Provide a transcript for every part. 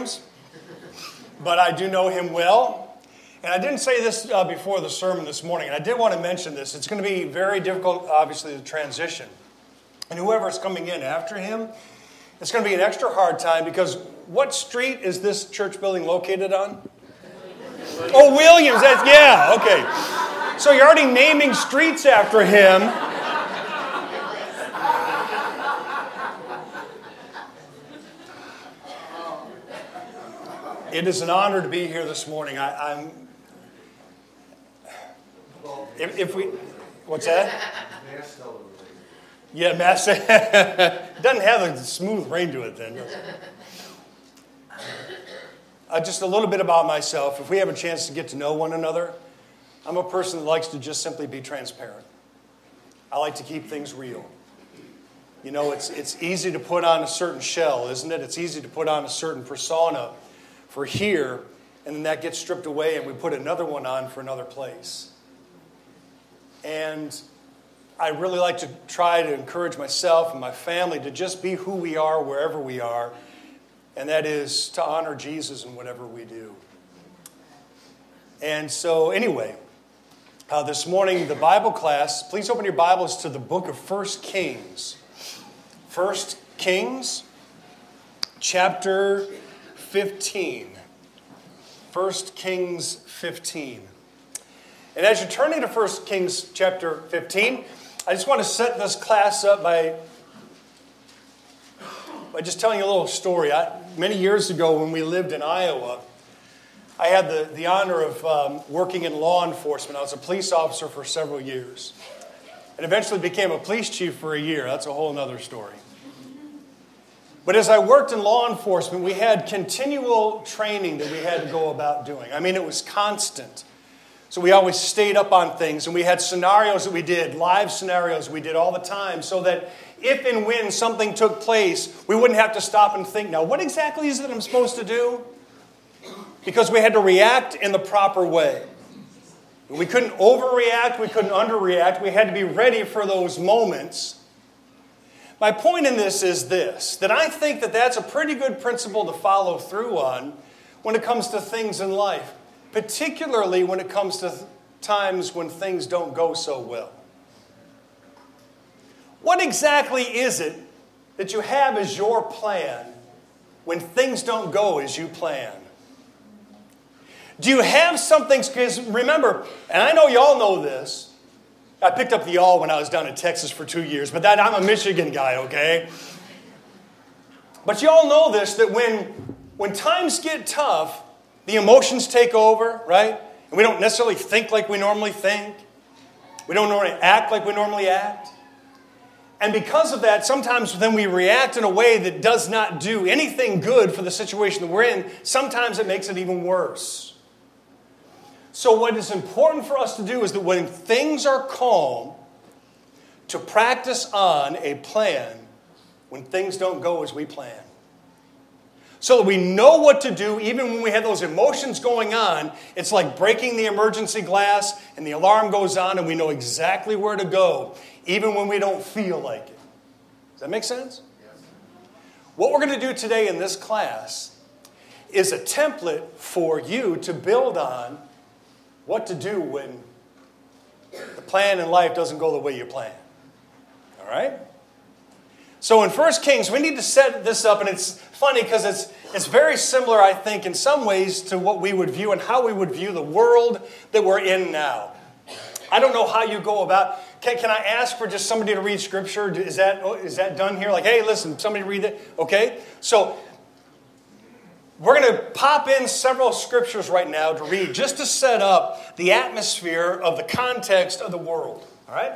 names, but I do know him well. And I didn't say this before the sermon this morning, and I did want to mention this. It's going to be very difficult, obviously, to transition. And whoever's coming in after him, it's going to be an extra hard time, because what street is this church building located on? Williams. Oh, Williams. That's, yeah, okay. So you're already naming streets after him. It is an honor to be here this morning. I'm. If we, what's that? Yeah, Mass. It doesn't have a smooth ring to it, then. Does it? Just a little bit about myself. If we have a chance to get to know one another, I'm a person that likes to just simply be transparent. I like to keep things real. You know, it's easy to put on a certain shell, isn't it? It's easy to put on a certain persona for here, and then that gets stripped away, and we put another one on for another place. And I really like to try to encourage myself and my family to just be who we are wherever we are, and that is to honor Jesus in whatever we do. And so anyway, this morning, the Bible class, please open your Bibles to the book of 1 Kings. 1 Kings, chapter 15. 1 Kings 15. And as you're turning to 1 Kings chapter 15, I just want to set this class up by just telling you a little story. Many years ago, when we lived in Iowa, I had the honor of working in law enforcement. I was a police officer for several years, and eventually became a police chief for a year. That's a whole other story. But as I worked in law enforcement, we had continual training that we had to go about doing. I mean, it was constant. So we always stayed up on things, and we had scenarios that we did, live scenarios we did all the time, so that if and when something took place, we wouldn't have to stop and think, now, what exactly is it I'm supposed to do? Because we had to react in the proper way. We couldn't overreact, we couldn't underreact, we had to be ready for those moments. My point in this is this, that I think that that's a pretty good principle to follow through on when it comes to things in life. Particularly when it comes to times when things don't go so well. What exactly is it that you have as your plan when things don't go as you plan? Do you have something? Because remember, and I know you all know this. I picked up the all when I was down in Texas for 2 years, but I'm a Michigan guy, okay? But you all know this, that when times get tough, the emotions take over, right? And we don't necessarily think like we normally think. We don't normally act like we normally act. And because of that, sometimes then we react in a way that does not do anything good for the situation that we're in. Sometimes it makes it even worse. So what is important for us to do is that when things are calm, to practice on a plan when things don't go as we plan. So that we know what to do, even when we have those emotions going on, it's like breaking the emergency glass and the alarm goes on and we know exactly where to go, even when we don't feel like it. Does that make sense? Yes. What we're going to do today in this class is a template for you to build on what to do when the plan in life doesn't go the way you plan. All right? So in 1 Kings, we need to set this up, and it's funny because it's very similar, I think, in some ways to what we would view and how we would view the world that we're in now. I don't know how you go about, can I ask for just somebody to read Scripture? Is that done here? Like, hey, listen, somebody read that? Okay, so we're going to pop in several Scriptures right now to read just to set up the atmosphere of the context of the world, all right?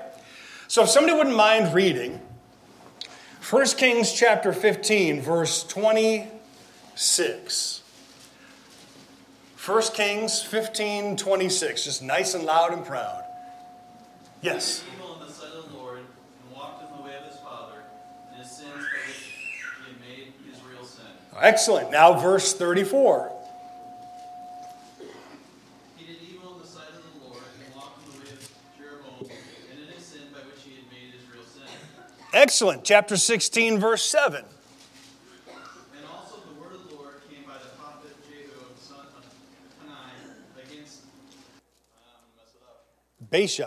So if somebody wouldn't mind reading 1 Kings chapter 15, verse 26. 1 Kings 15, 26. Just nice and loud and proud. Yes? He was evil in the sight of the Lord, and walked in the way of his father, and his sins by which he had made Israel sin. Excellent. Now verse 34. He did evil in the sight of the Lord, and walked in the way of Jeroboam, and in his sin by which he had made Israel sin. Excellent. Chapter 16, verse 7. And also the word of the Lord came by the Baasha.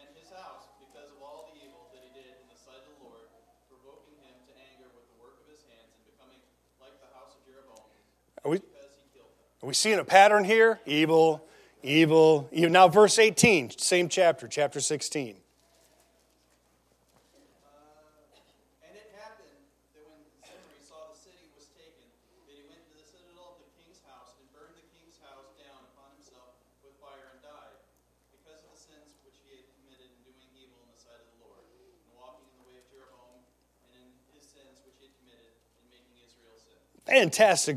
And his house, because of all the evil that he did in the sight of the Lord, provoking him to anger with the work of his hands and becoming like the house of Jeroboam. Because he killed them. Are we seeing a pattern here? Evil, evil, evil. Now verse 18, same chapter, chapter 16. Fantastic.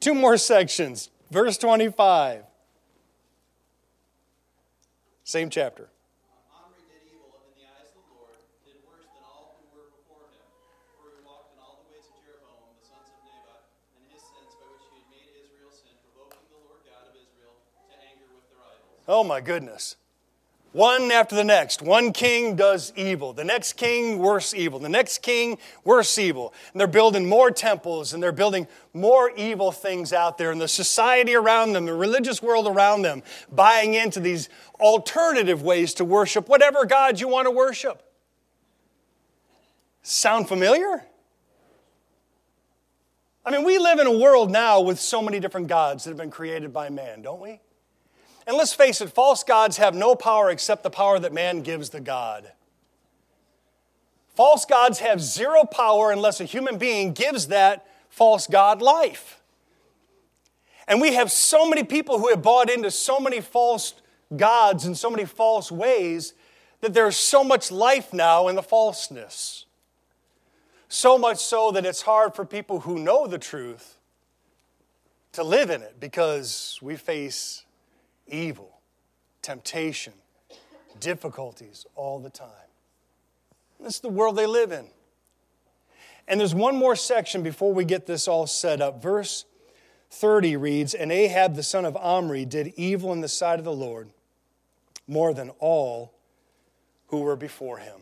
Two more sections. Verse 25. Same chapter. Omri did evil in the eyes of the Lord, did worse than all who were before him. For he walked in all the ways of Jeroboam, the sons of Nebat, and his sins by which he had made Israel sin, provoking the Lord God of Israel to anger with their idols. Oh my goodness. One after the next. One king does evil. The next king, worse evil. The next king, worse evil. And they're building more temples and they're building more evil things out there. And the society around them, the religious world around them, buying into these alternative ways to worship whatever God you want to worship. Sound familiar? I mean, we live in a world now with so many different gods that have been created by man, don't we? And let's face it, false gods have no power except the power that man gives the god. False gods have zero power unless a human being gives that false god life. And we have so many people who have bought into so many false gods and so many false ways that there's so much life now in the falseness. So much so that it's hard for people who know the truth to live in it because we face evil, temptation, difficulties all the time. This is the world they live in. And there's one more section before we get this all set up. Verse 30 reads, And Ahab the son of Omri did evil in the sight of the Lord more than all who were before him.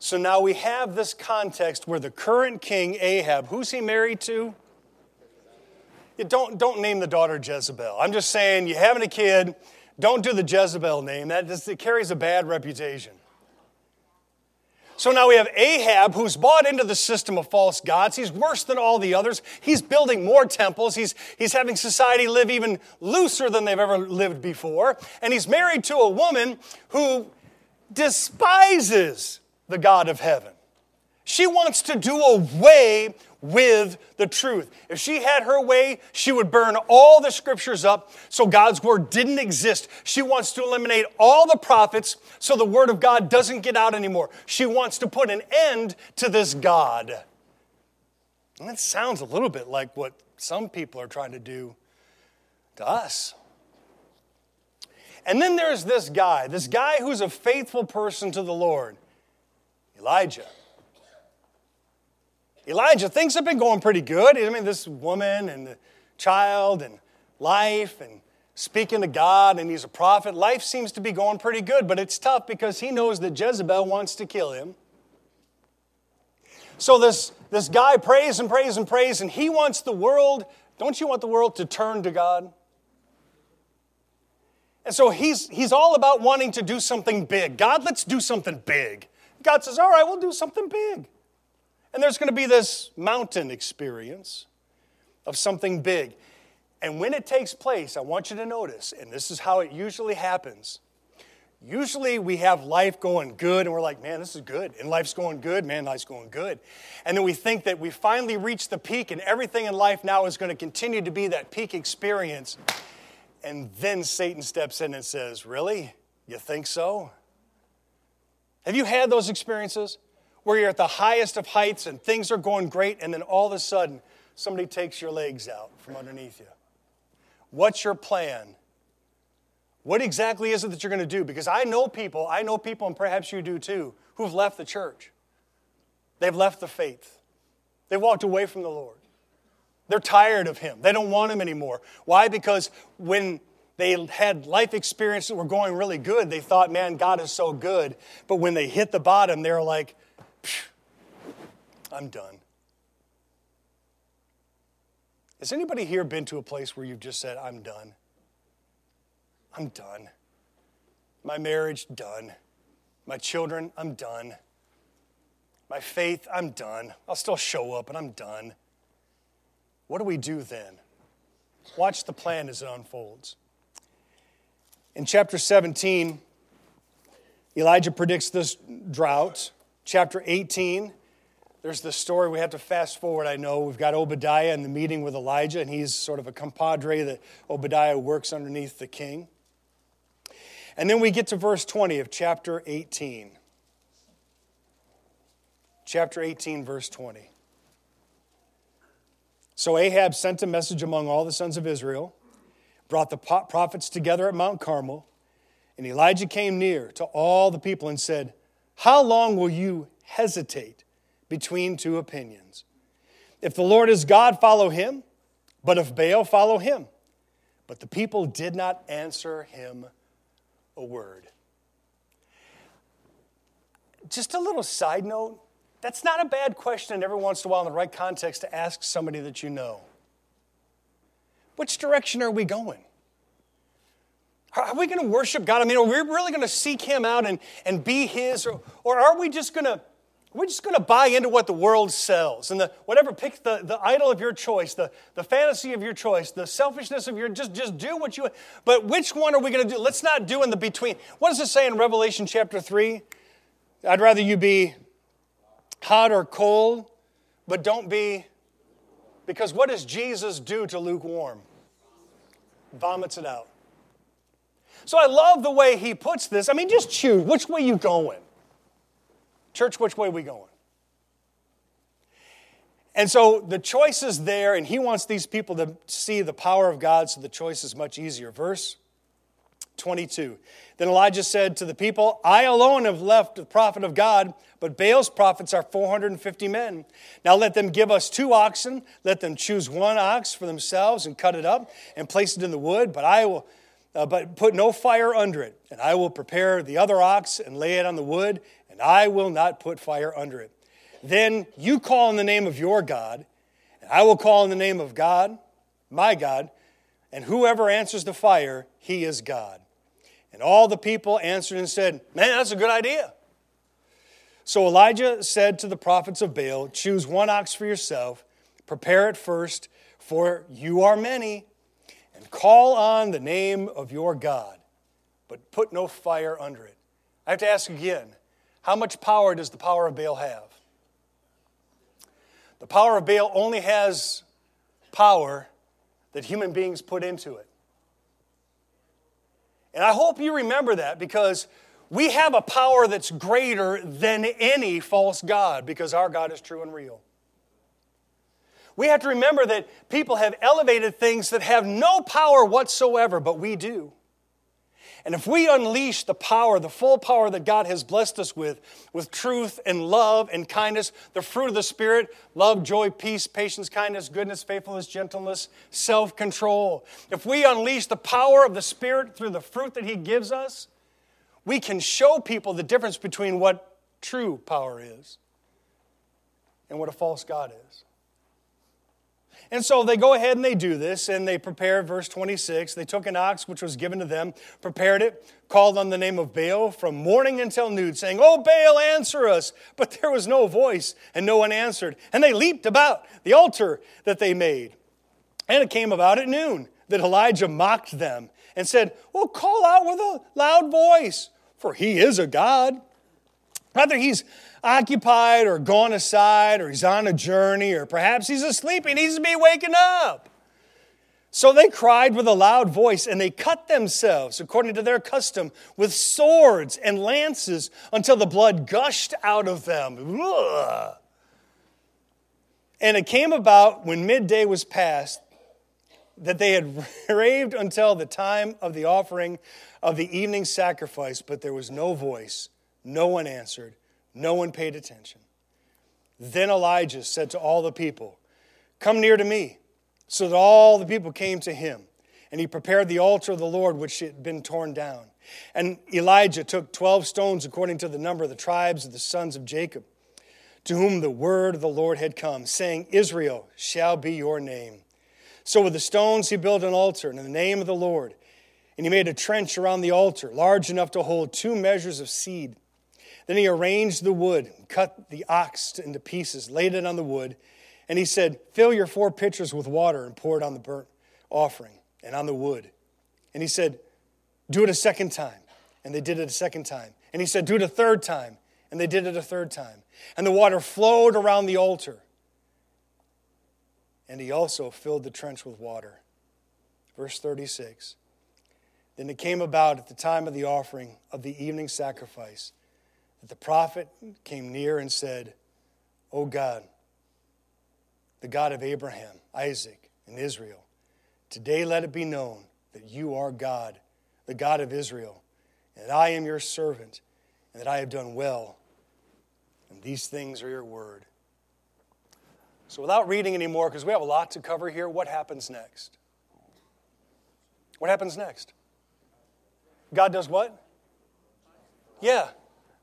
So now we have this context where the current king, Ahab, who's he married to? You don't name the daughter Jezebel. I'm just saying, you're having a kid, don't do the Jezebel name. It carries a bad reputation. So now we have Ahab, who's bought into the system of false gods. He's worse than all the others. He's building more temples. He's having society live even looser than they've ever lived before. And he's married to a woman who despises the God of heaven. She wants to do away with the truth. If she had her way, she would burn all the scriptures up so God's word didn't exist. She wants to eliminate all the prophets so the word of God doesn't get out anymore. She wants to put an end to this God. And that sounds a little bit like what some people are trying to do to us. And then there's this guy who's a faithful person to the Lord, Elijah. Elijah, things have been going pretty good. I mean, this woman and the child and life and speaking to God, and he's a prophet. Life seems to be going pretty good, but it's tough because he knows that Jezebel wants to kill him. So this guy prays and prays and prays, and he wants the world. Don't you want the world to turn to God? And so he's all about wanting to do something big. God, let's do something big. God says, all right, we'll do something big. And there's going to be this mountain experience of something big. And when it takes place, I want you to notice, and this is how it usually happens. Usually we have life going good, and we're like, man, this is good. And life's going good, man, life's going good. And then we think that we finally reached the peak, and everything in life now is going to continue to be that peak experience. And then Satan steps in and says, really? You think so? Have you had those experiences? Where you're at the highest of heights and things are going great, and then all of a sudden, somebody takes your legs out from underneath you. What's your plan? What exactly is it that you're going to do? Because I know people, and perhaps you do too, who've left the church. They've left the faith. They've walked away from the Lord. They're tired of Him. They don't want Him anymore. Why? Because when they had life experiences that were going really good, they thought, man, God is so good. But when they hit the bottom, they're like, I'm done. Has anybody here been to a place where you've just said, I'm done? I'm done. My marriage, done. My children, I'm done. My faith, I'm done. I'll still show up, but I'm done. What do we do then? Watch the plan as it unfolds. In chapter 17, Elijah predicts this drought. Chapter 18, there's this story. We have to fast forward, I know. We've got Obadiah in the meeting with Elijah, and he's sort of a compadre that Obadiah works underneath the king. And then we get to verse 20 of chapter 18. Chapter 18, verse 20. So Ahab sent a message among all the sons of Israel, brought the prophets together at Mount Carmel, and Elijah came near to all the people and said, "How long will you hesitate between two opinions? If the Lord is God, follow him, but if Baal, follow him." But the people did not answer him a word. Just a little side note, that's not a bad question every once in a while in the right context to ask somebody that you know. Which direction are we going? Are we going to worship God? I mean, are we really going to seek him out and be his? Or are we just going to buy into what the world sells? And pick the idol of your choice, the fantasy of your choice, the selfishness of your, just do what you want. But which one are we going to do? Let's not do in the between. What does it say in Revelation chapter 3? I'd rather you be hot or cold, but don't be, because what does Jesus do to lukewarm? Vomits it out. So I love the way he puts this. I mean, just choose. Which way you going? Church, which way we going? And so the choice is there, and he wants these people to see the power of God, so the choice is much easier. Verse 22. Then Elijah said to the people, "I alone have left the prophet of God, but Baal's prophets are 450 men. Now let them give us 2 oxen. Let them choose 1 ox for themselves and cut it up and place it in the wood, but I will... but put no fire under it, and I will prepare the other ox and lay it on the wood, and I will not put fire under it. Then you call in the name of your God, and I will call in the name of God, my God, and whoever answers the fire, he is God." And all the people answered and said, "Man, that's a good idea." So Elijah said to the prophets of Baal, "Choose 1 ox for yourself, prepare it first, for you are many, and call on the name of your God, but put no fire under it." I have to ask again, how much power does the power of Baal have? The power of Baal only has power that human beings put into it. And I hope you remember that, because we have a power that's greater than any false god, because our God is true and real. We have to remember that people have elevated things that have no power whatsoever, but we do. And if we unleash the power, the full power that God has blessed us with truth and love and kindness, the fruit of the Spirit, love, joy, peace, patience, kindness, goodness, faithfulness, gentleness, self-control. If we unleash the power of the Spirit through the fruit that he gives us, we can show people the difference between what true power is and what a false god is. And so they go ahead and they do this, and they prepare, verse 26, they took an ox which was given to them, prepared it, called on the name of Baal from morning until noon, saying, "O Baal, answer us." But there was no voice, and no one answered. And they leaped about the altar that they made. And it came about at noon that Elijah mocked them and said, "Well, call out with a loud voice, for he is a god. Whether he's occupied or gone aside or he's on a journey or perhaps he's asleep. He needs to be waking up." So they cried with a loud voice, and they cut themselves according to their custom with swords and lances until the blood gushed out of them. Ugh. And it came about when midday was past that they had raved until the time of the offering of the evening sacrifice, but there was no voice. No one answered. No one paid attention. Then Elijah said to all the people, "Come near to me." So that all the people came to him, and he prepared the altar of the Lord, which had been torn down. And Elijah took 12 stones according to the number of the tribes of the sons of Jacob, to whom the word of the Lord had come, saying, "Israel shall be your name." So with the stones he built an altar in the name of the Lord. And he made a trench around the altar, large enough to hold 2 measures of seed. Then he arranged the wood, cut the ox into pieces, laid it on the wood. And he said, fill your 4 pitchers with water and pour it on the burnt offering and on the wood. And he said, do it a second time. And they did it a second time. And he said, do it a third time. And they did it a third time. And the water flowed around the altar. And he also filled the trench with water. Verse 36. Then it came about at the time of the offering of the evening sacrifice that the prophet came near and said, O God, the God of Abraham, Isaac, and Israel, today let it be known that you are God, the God of Israel, and that I am your servant, and that I have done well, and these things are your word. So without reading anymore, because we have a lot to cover here, what happens next? What happens next? God does what? Yeah.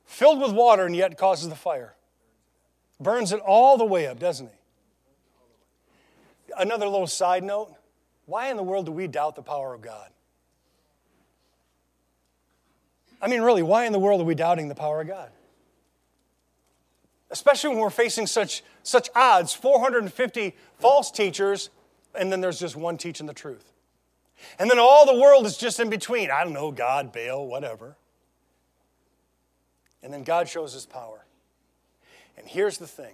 Filled with water and yet causes the fire. Burns it all the way up, doesn't he? Another little side note. Why in the world do we doubt the power of God? I mean, really, why in the world are we doubting the power of God? Especially when we're facing such odds, 450 false teachers, and then there's just one teaching the truth. And then all the world is just in between. I don't know, God, Baal, whatever. And then God shows his power. And here's the thing.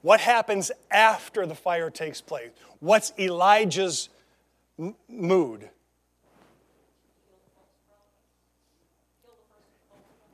What happens after the fire takes place? What's Elijah's mood?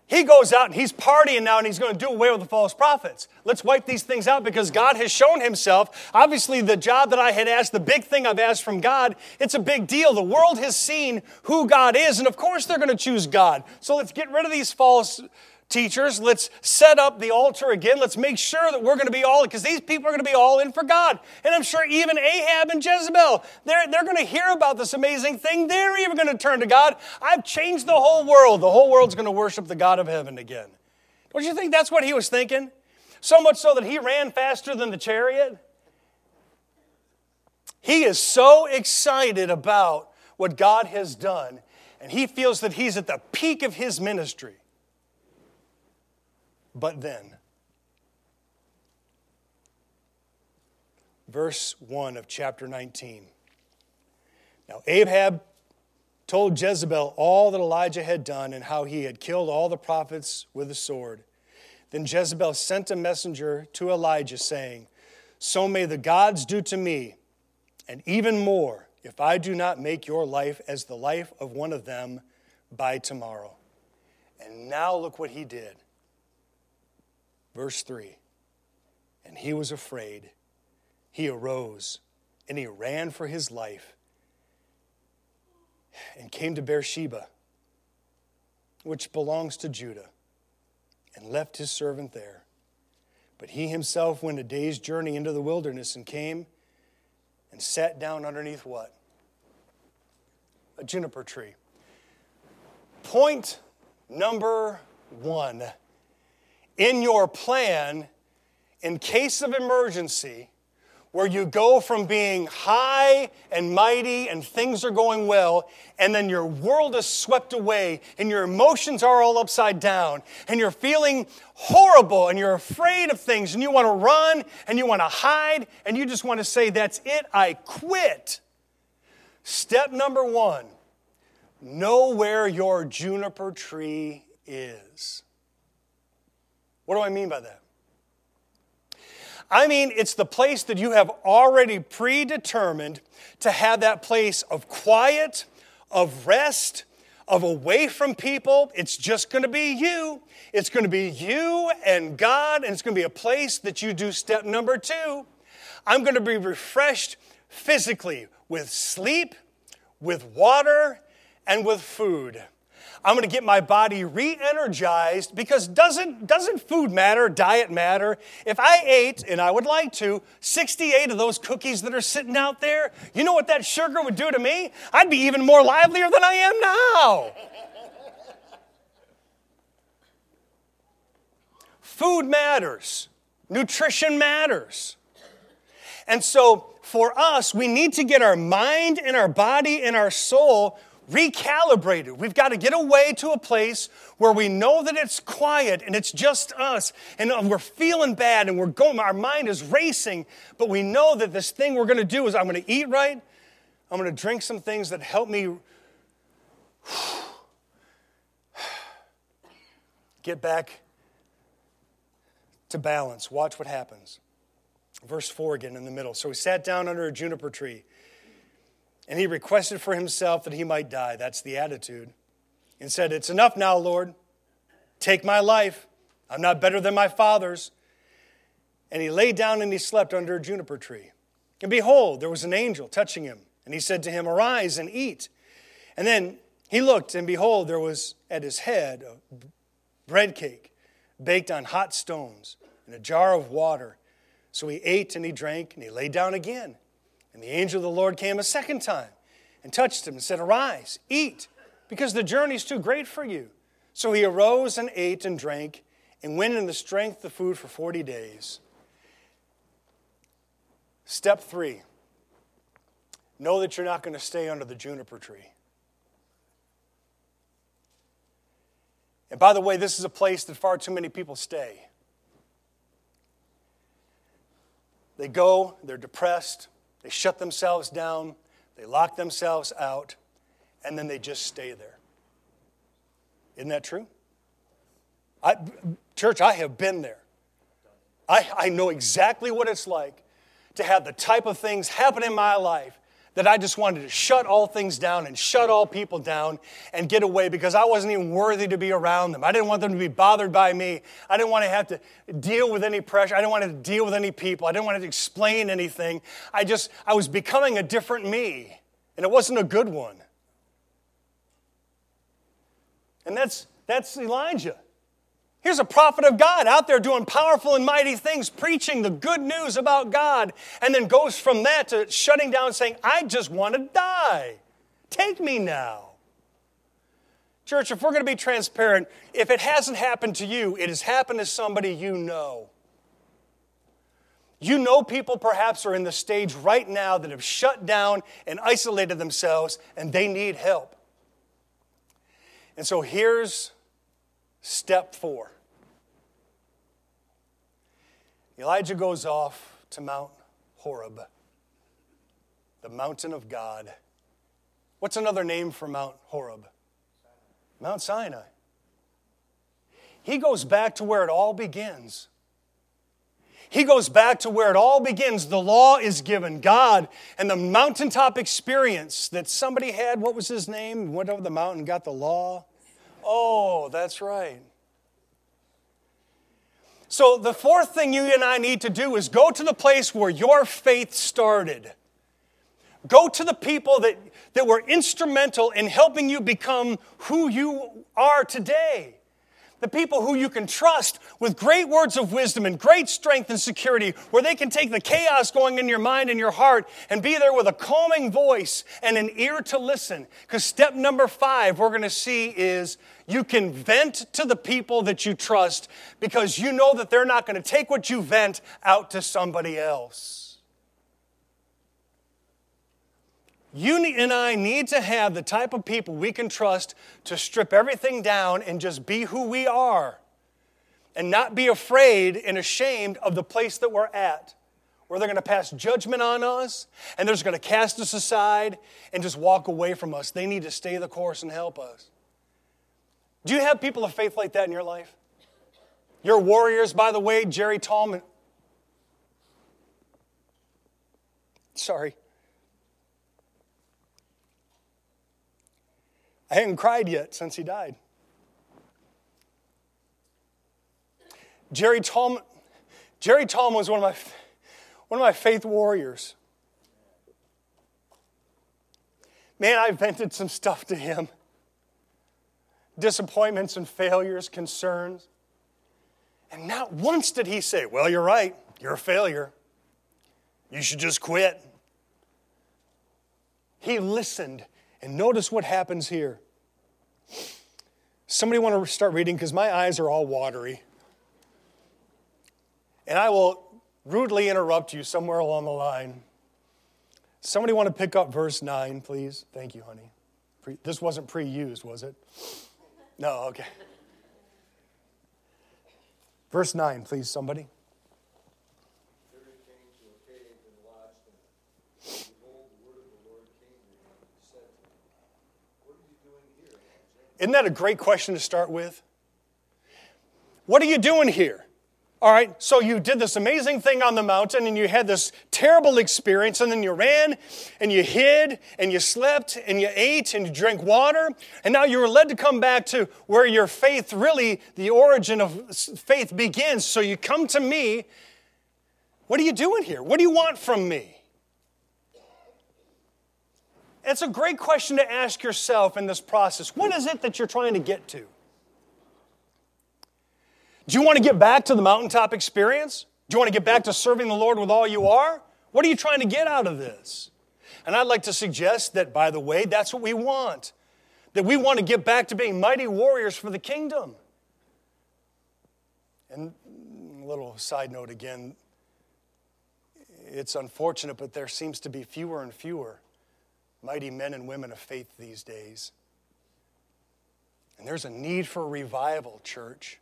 He goes out and he's partying now and he's going to do away with the false prophets. Let's wipe these things out because God has shown himself. Obviously, the job that I had asked, the big thing I've asked from God, it's a big deal. The world has seen who God is, and of course they're going to choose God. So let's get rid of these false teachers. Let's set up the altar again. Let's make sure that we're going to be all in, because these people are going to be all in for God. And I'm sure even Ahab and Jezebel, they're going to hear about this amazing thing. They're even going to turn to God. I've changed the whole world. The whole world's going to worship the God of heaven again. Don't you think that's what he was thinking? So much so that he ran faster than the chariot. He is so excited about what God has done, and he feels that he's at the peak of his ministry. But then, verse 1 of chapter 19. Now Ahab told Jezebel all that Elijah had done and how he had killed all the prophets with the sword. Then Jezebel sent a messenger to Elijah saying, so may the gods do to me, and even more, if I do not make your life as the life of one of them by tomorrow. And now look what he did. Verse 3, and he was afraid. He arose, and he ran for his life and came to Beersheba, which belongs to Judah, and left his servant there. But he himself went a day's journey into the wilderness and came and sat down underneath what? A juniper tree. Point number 1. In your plan, in case of emergency, where you go from being high and mighty and things are going well, and then your world is swept away and your emotions are all upside down and you're feeling horrible and you're afraid of things and you want to run and you want to hide and you just want to say, that's it, I quit. Step number 1, know where your juniper tree is. What do I mean by that? I mean, it's the place that you have already predetermined to have that place of quiet, of rest, of away from people. It's just going to be you. It's going to be you and God, and it's going to be a place that you do step number 2. I'm going to be refreshed physically with sleep, with water, and with food. I'm going to get my body re-energized because doesn't food matter, diet matter? If I ate, and I would like to, 68 of those cookies that are sitting out there, you know what that sugar would do to me? I'd be even more livelier than I am now. Food matters. Nutrition matters. And so for us, we need to get our mind and our body and our soul recalibrated. We've got to get away to a place where we know that it's quiet and it's just us and we're feeling bad and we're going, our mind is racing, but we know that this thing we're going to do is I'm going to eat right, I'm going to drink some things that help me get back to balance. Watch what happens. Verse 4 again in the middle. So he sat down under a juniper tree, and he requested for himself that he might die. That's the attitude. And said, "It's enough now, Lord. Take my life. I'm not better than my fathers." And he lay down and he slept under a juniper tree. And behold, there was an angel touching him. And he said to him, "Arise and eat." And then he looked, and behold, there was at his head a bread cake baked on hot stones and a jar of water. So he ate and he drank, and he lay down again. And the angel of the Lord came a second time and touched him and said, "Arise, eat, because the journey is too great for you." So he arose and ate and drank and went in the strength of food for 40 days. Step 3, know that you're not going to stay under the juniper tree. And by the way, this is a place that far too many people stay. They go, they're depressed, they shut themselves down, they lock themselves out, and then they just stay there. Isn't that true? Church, I have been there. I know exactly what it's like to have the type of things happen in my life that I just wanted to shut all things down and shut all people down and get away because I wasn't even worthy to be around them. I didn't want them to be bothered by me. I didn't want to have to deal with any pressure. I didn't want to deal with any people. I didn't want to explain anything. I was becoming a different me, and it wasn't a good one. And that's Elijah. Here's a prophet of God out there doing powerful and mighty things, preaching the good news about God, and then goes from that to shutting down saying, "I just want to die. Take me now." Church, if we're going to be transparent, if it hasn't happened to you, it has happened to somebody you know. You know people perhaps are in the stage right now that have shut down and isolated themselves, and they need help. And so here's step 4. Elijah goes off to Mount Horeb, the mountain of God. What's another name for Mount Horeb? Mount Sinai. He goes back to where it all begins. He goes back to where it all begins. The law is given. God and the mountaintop experience that somebody had, what was his name? Went over the mountain, got the law. Oh, that's right. So the fourth thing you and I need to do is go to the place where your faith started. Go to the people that were instrumental in helping you become who you are today. The people who you can trust with great words of wisdom and great strength and security, where they can take the chaos going in your mind and your heart and be there with a calming voice and an ear to listen. Because step number 5 we're going to see is you can vent to the people that you trust because you know that they're not going to take what you vent out to somebody else. You and I need to have the type of people we can trust to strip everything down and just be who we are and not be afraid and ashamed of the place that we're at, where they're going to pass judgment on us and they're just going to cast us aside and just walk away from us. They need to stay the course and help us. Do you have people of faith like that in your life? Your warriors, by the way, Jerry Tallman. Sorry. I haven't cried yet since he died. Jerry Tallman was one of my faith warriors. Man, I vented some stuff to him. Disappointments and failures, concerns. And not once did he say, "Well, you're right, you're a failure. You should just quit." He listened. And notice what happens here. Somebody want to start reading because my eyes are all watery. And I will rudely interrupt you somewhere along the line. Somebody want to pick up verse 9, please? Thank you, honey. This wasn't pre-used, was it? No, okay. Verse 9, please, somebody. Isn't that a great question to start with? What are you doing here? All right, so you did this amazing thing on the mountain and you had this terrible experience and then you ran and you hid and you slept and you ate and you drank water and now you were led to come back to where your faith really, the origin of faith begins. So you come to me. What are you doing here? What do you want from me? It's a great question to ask yourself in this process. What is it that you're trying to get to? Do you want to get back to the mountaintop experience? Do you want to get back to serving the Lord with all you are? What are you trying to get out of this? And I'd like to suggest that, by the way, that's what we want. That we want to get back to being mighty warriors for the kingdom. And a little side note again, it's unfortunate, but there seems to be fewer and fewer mighty men and women of faith these days. And there's a need for a revival, church.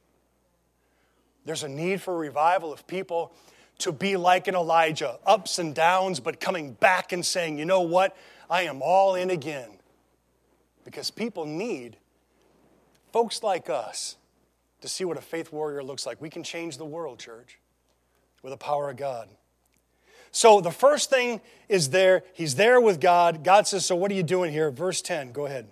There's a need for a revival of people to be like an Elijah, ups and downs, but coming back and saying, you know what, I am all in again. Because people need folks like us to see what a faith warrior looks like. We can change the world, church, with the power of God. So the first thing is there. He's there with God. God says, so what are you doing here? Verse 10, go ahead.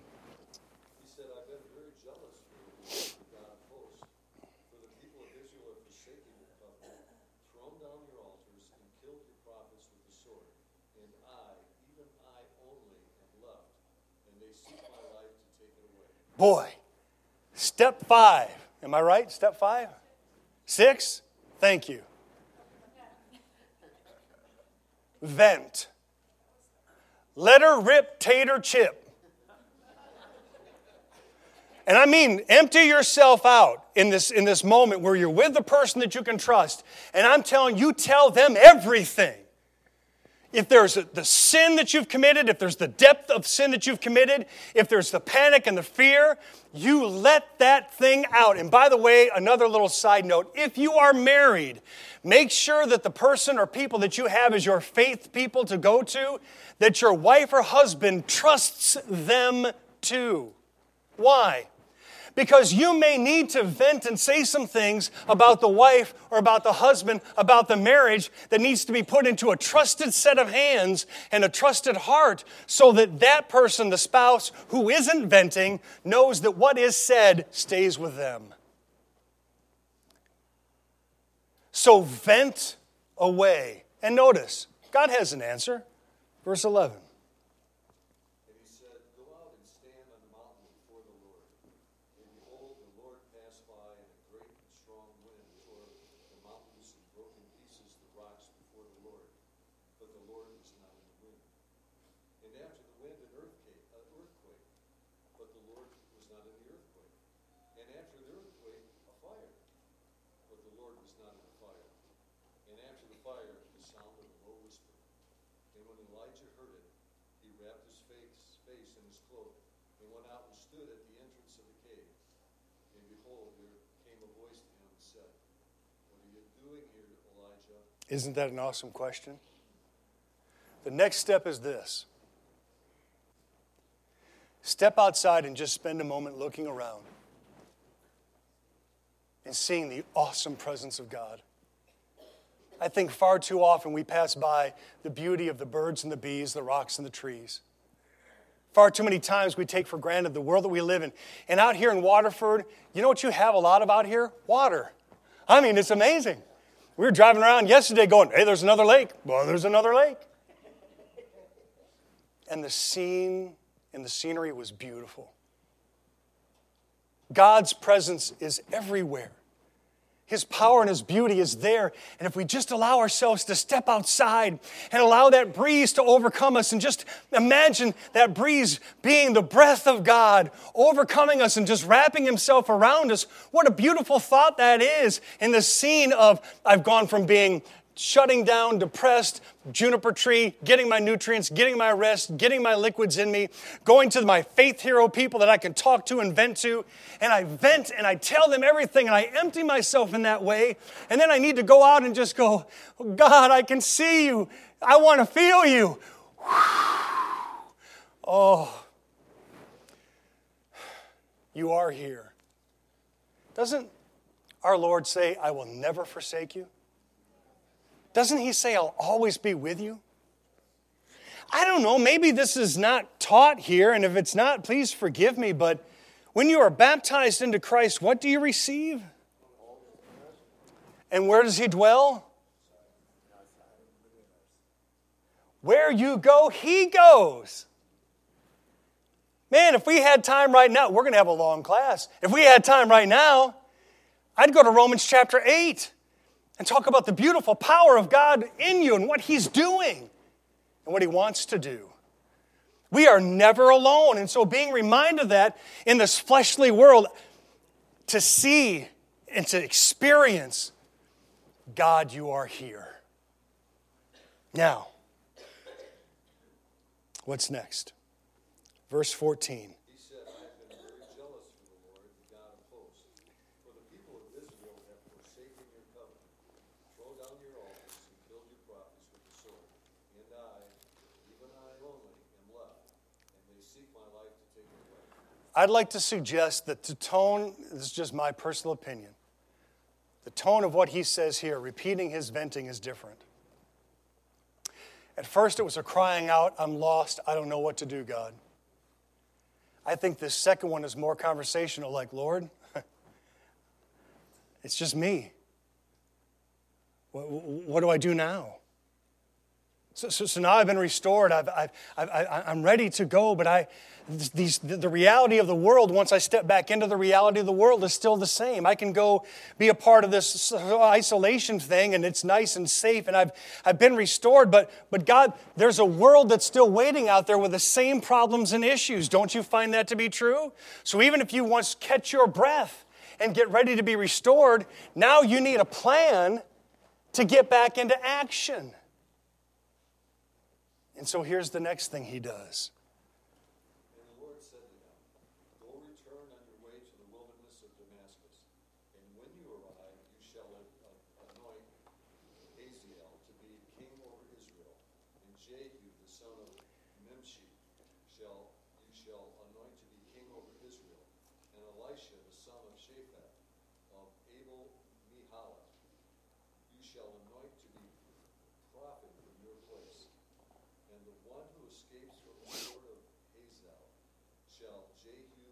He said, I've been very jealous for you, God of hosts, for the people of Israel have forsaken your covenant, thrown down your altars, and killed your prophets with the sword. And I, even I only, am left, and they seek my life to take it away. Boy, step 5. Am I right? Step 5? 6? Thank you. Vent. Let her rip, tater, chip. And I mean, empty yourself out in this moment where you're with the person that you can trust. And I'm telling you, tell them everything. If there's the sin that you've committed, if there's the depth of sin that you've committed, if there's the panic and the fear, you let that thing out. And by the way, another little side note, if you are married, make sure that the person or people that you have as your faith people to go to, that your wife or husband trusts them too. Why? Because you may need to vent and say some things about the wife or about the husband, about the marriage that needs to be put into a trusted set of hands and a trusted heart so that that person, the spouse who isn't venting, knows that what is said stays with them. So vent away. And notice, God has an answer. Verse 11. Isn't that an awesome question? The next step is this. Step outside and just spend a moment looking around and seeing the awesome presence of God. I think far too often we pass by the beauty of the birds and the bees, the rocks and the trees. Far too many times we take for granted the world that we live in. And out here in Waterford, you know what you have a lot of out here? Water. I mean, it's amazing. We were driving around yesterday going, hey, there's another lake. Well, there's another lake. And the scene and the scenery was beautiful. God's presence is everywhere. His power and His beauty is there. And if we just allow ourselves to step outside and allow that breeze to overcome us and just imagine that breeze being the breath of God overcoming us and just wrapping Himself around us, what a beautiful thought that is in the scene of I've gone from being shutting down, depressed, juniper tree, getting my nutrients, getting my rest, getting my liquids in me, going to my faith hero people that I can talk to and vent to, and I vent and I tell them everything and I empty myself in that way, and then I need to go out and just go, oh God, I can see you. I want to feel you. Oh, you are here. Doesn't our Lord say, I will never forsake you? Doesn't he say, I'll always be with you? I don't know, maybe this is not taught here, and if it's not, please forgive me, but when you are baptized into Christ, what do you receive? And where does he dwell? Where you go, he goes. Man, if we had time right now, we're going to have a long class. If we had time right now, I'd go to Romans chapter 8. And talk about the beautiful power of God in you and what he's doing and what he wants to do. We are never alone. And so being reminded of that in this fleshly world, to see and to experience, God, you are here. Now, what's next? Verse 14. I'd like to suggest that the tone, this is just my personal opinion, the tone of what he says here, repeating his venting, is different. At first it was a crying out, I'm lost, I don't know what to do, God. I think this second one is more conversational, like, Lord, it's just me. What do I do now? So now I've been restored. I'm ready to go, but the reality of the world, once I step back into the reality of the world, is still the same. I can go be a part of this isolation thing, and it's nice and safe, and I've been restored, but God, there's a world that's still waiting out there with the same problems and issues. Don't you find that to be true? So even if you once catch your breath and get ready to be restored, now you need a plan to get back into action. And so here's the next thing he does. And the Lord said to him, go return on your way to the wilderness of Damascus, and when you arrive, you shall anoint Hazael to be king over Israel, and Jehu, the son of Nimshi, you shall anoint to be king over Israel, and Elisha, the son of Shaphat, of Abel-Meholah, you shall anoint to be prophet in your place. And the one who escapes from the sword of Hazael shall Jehu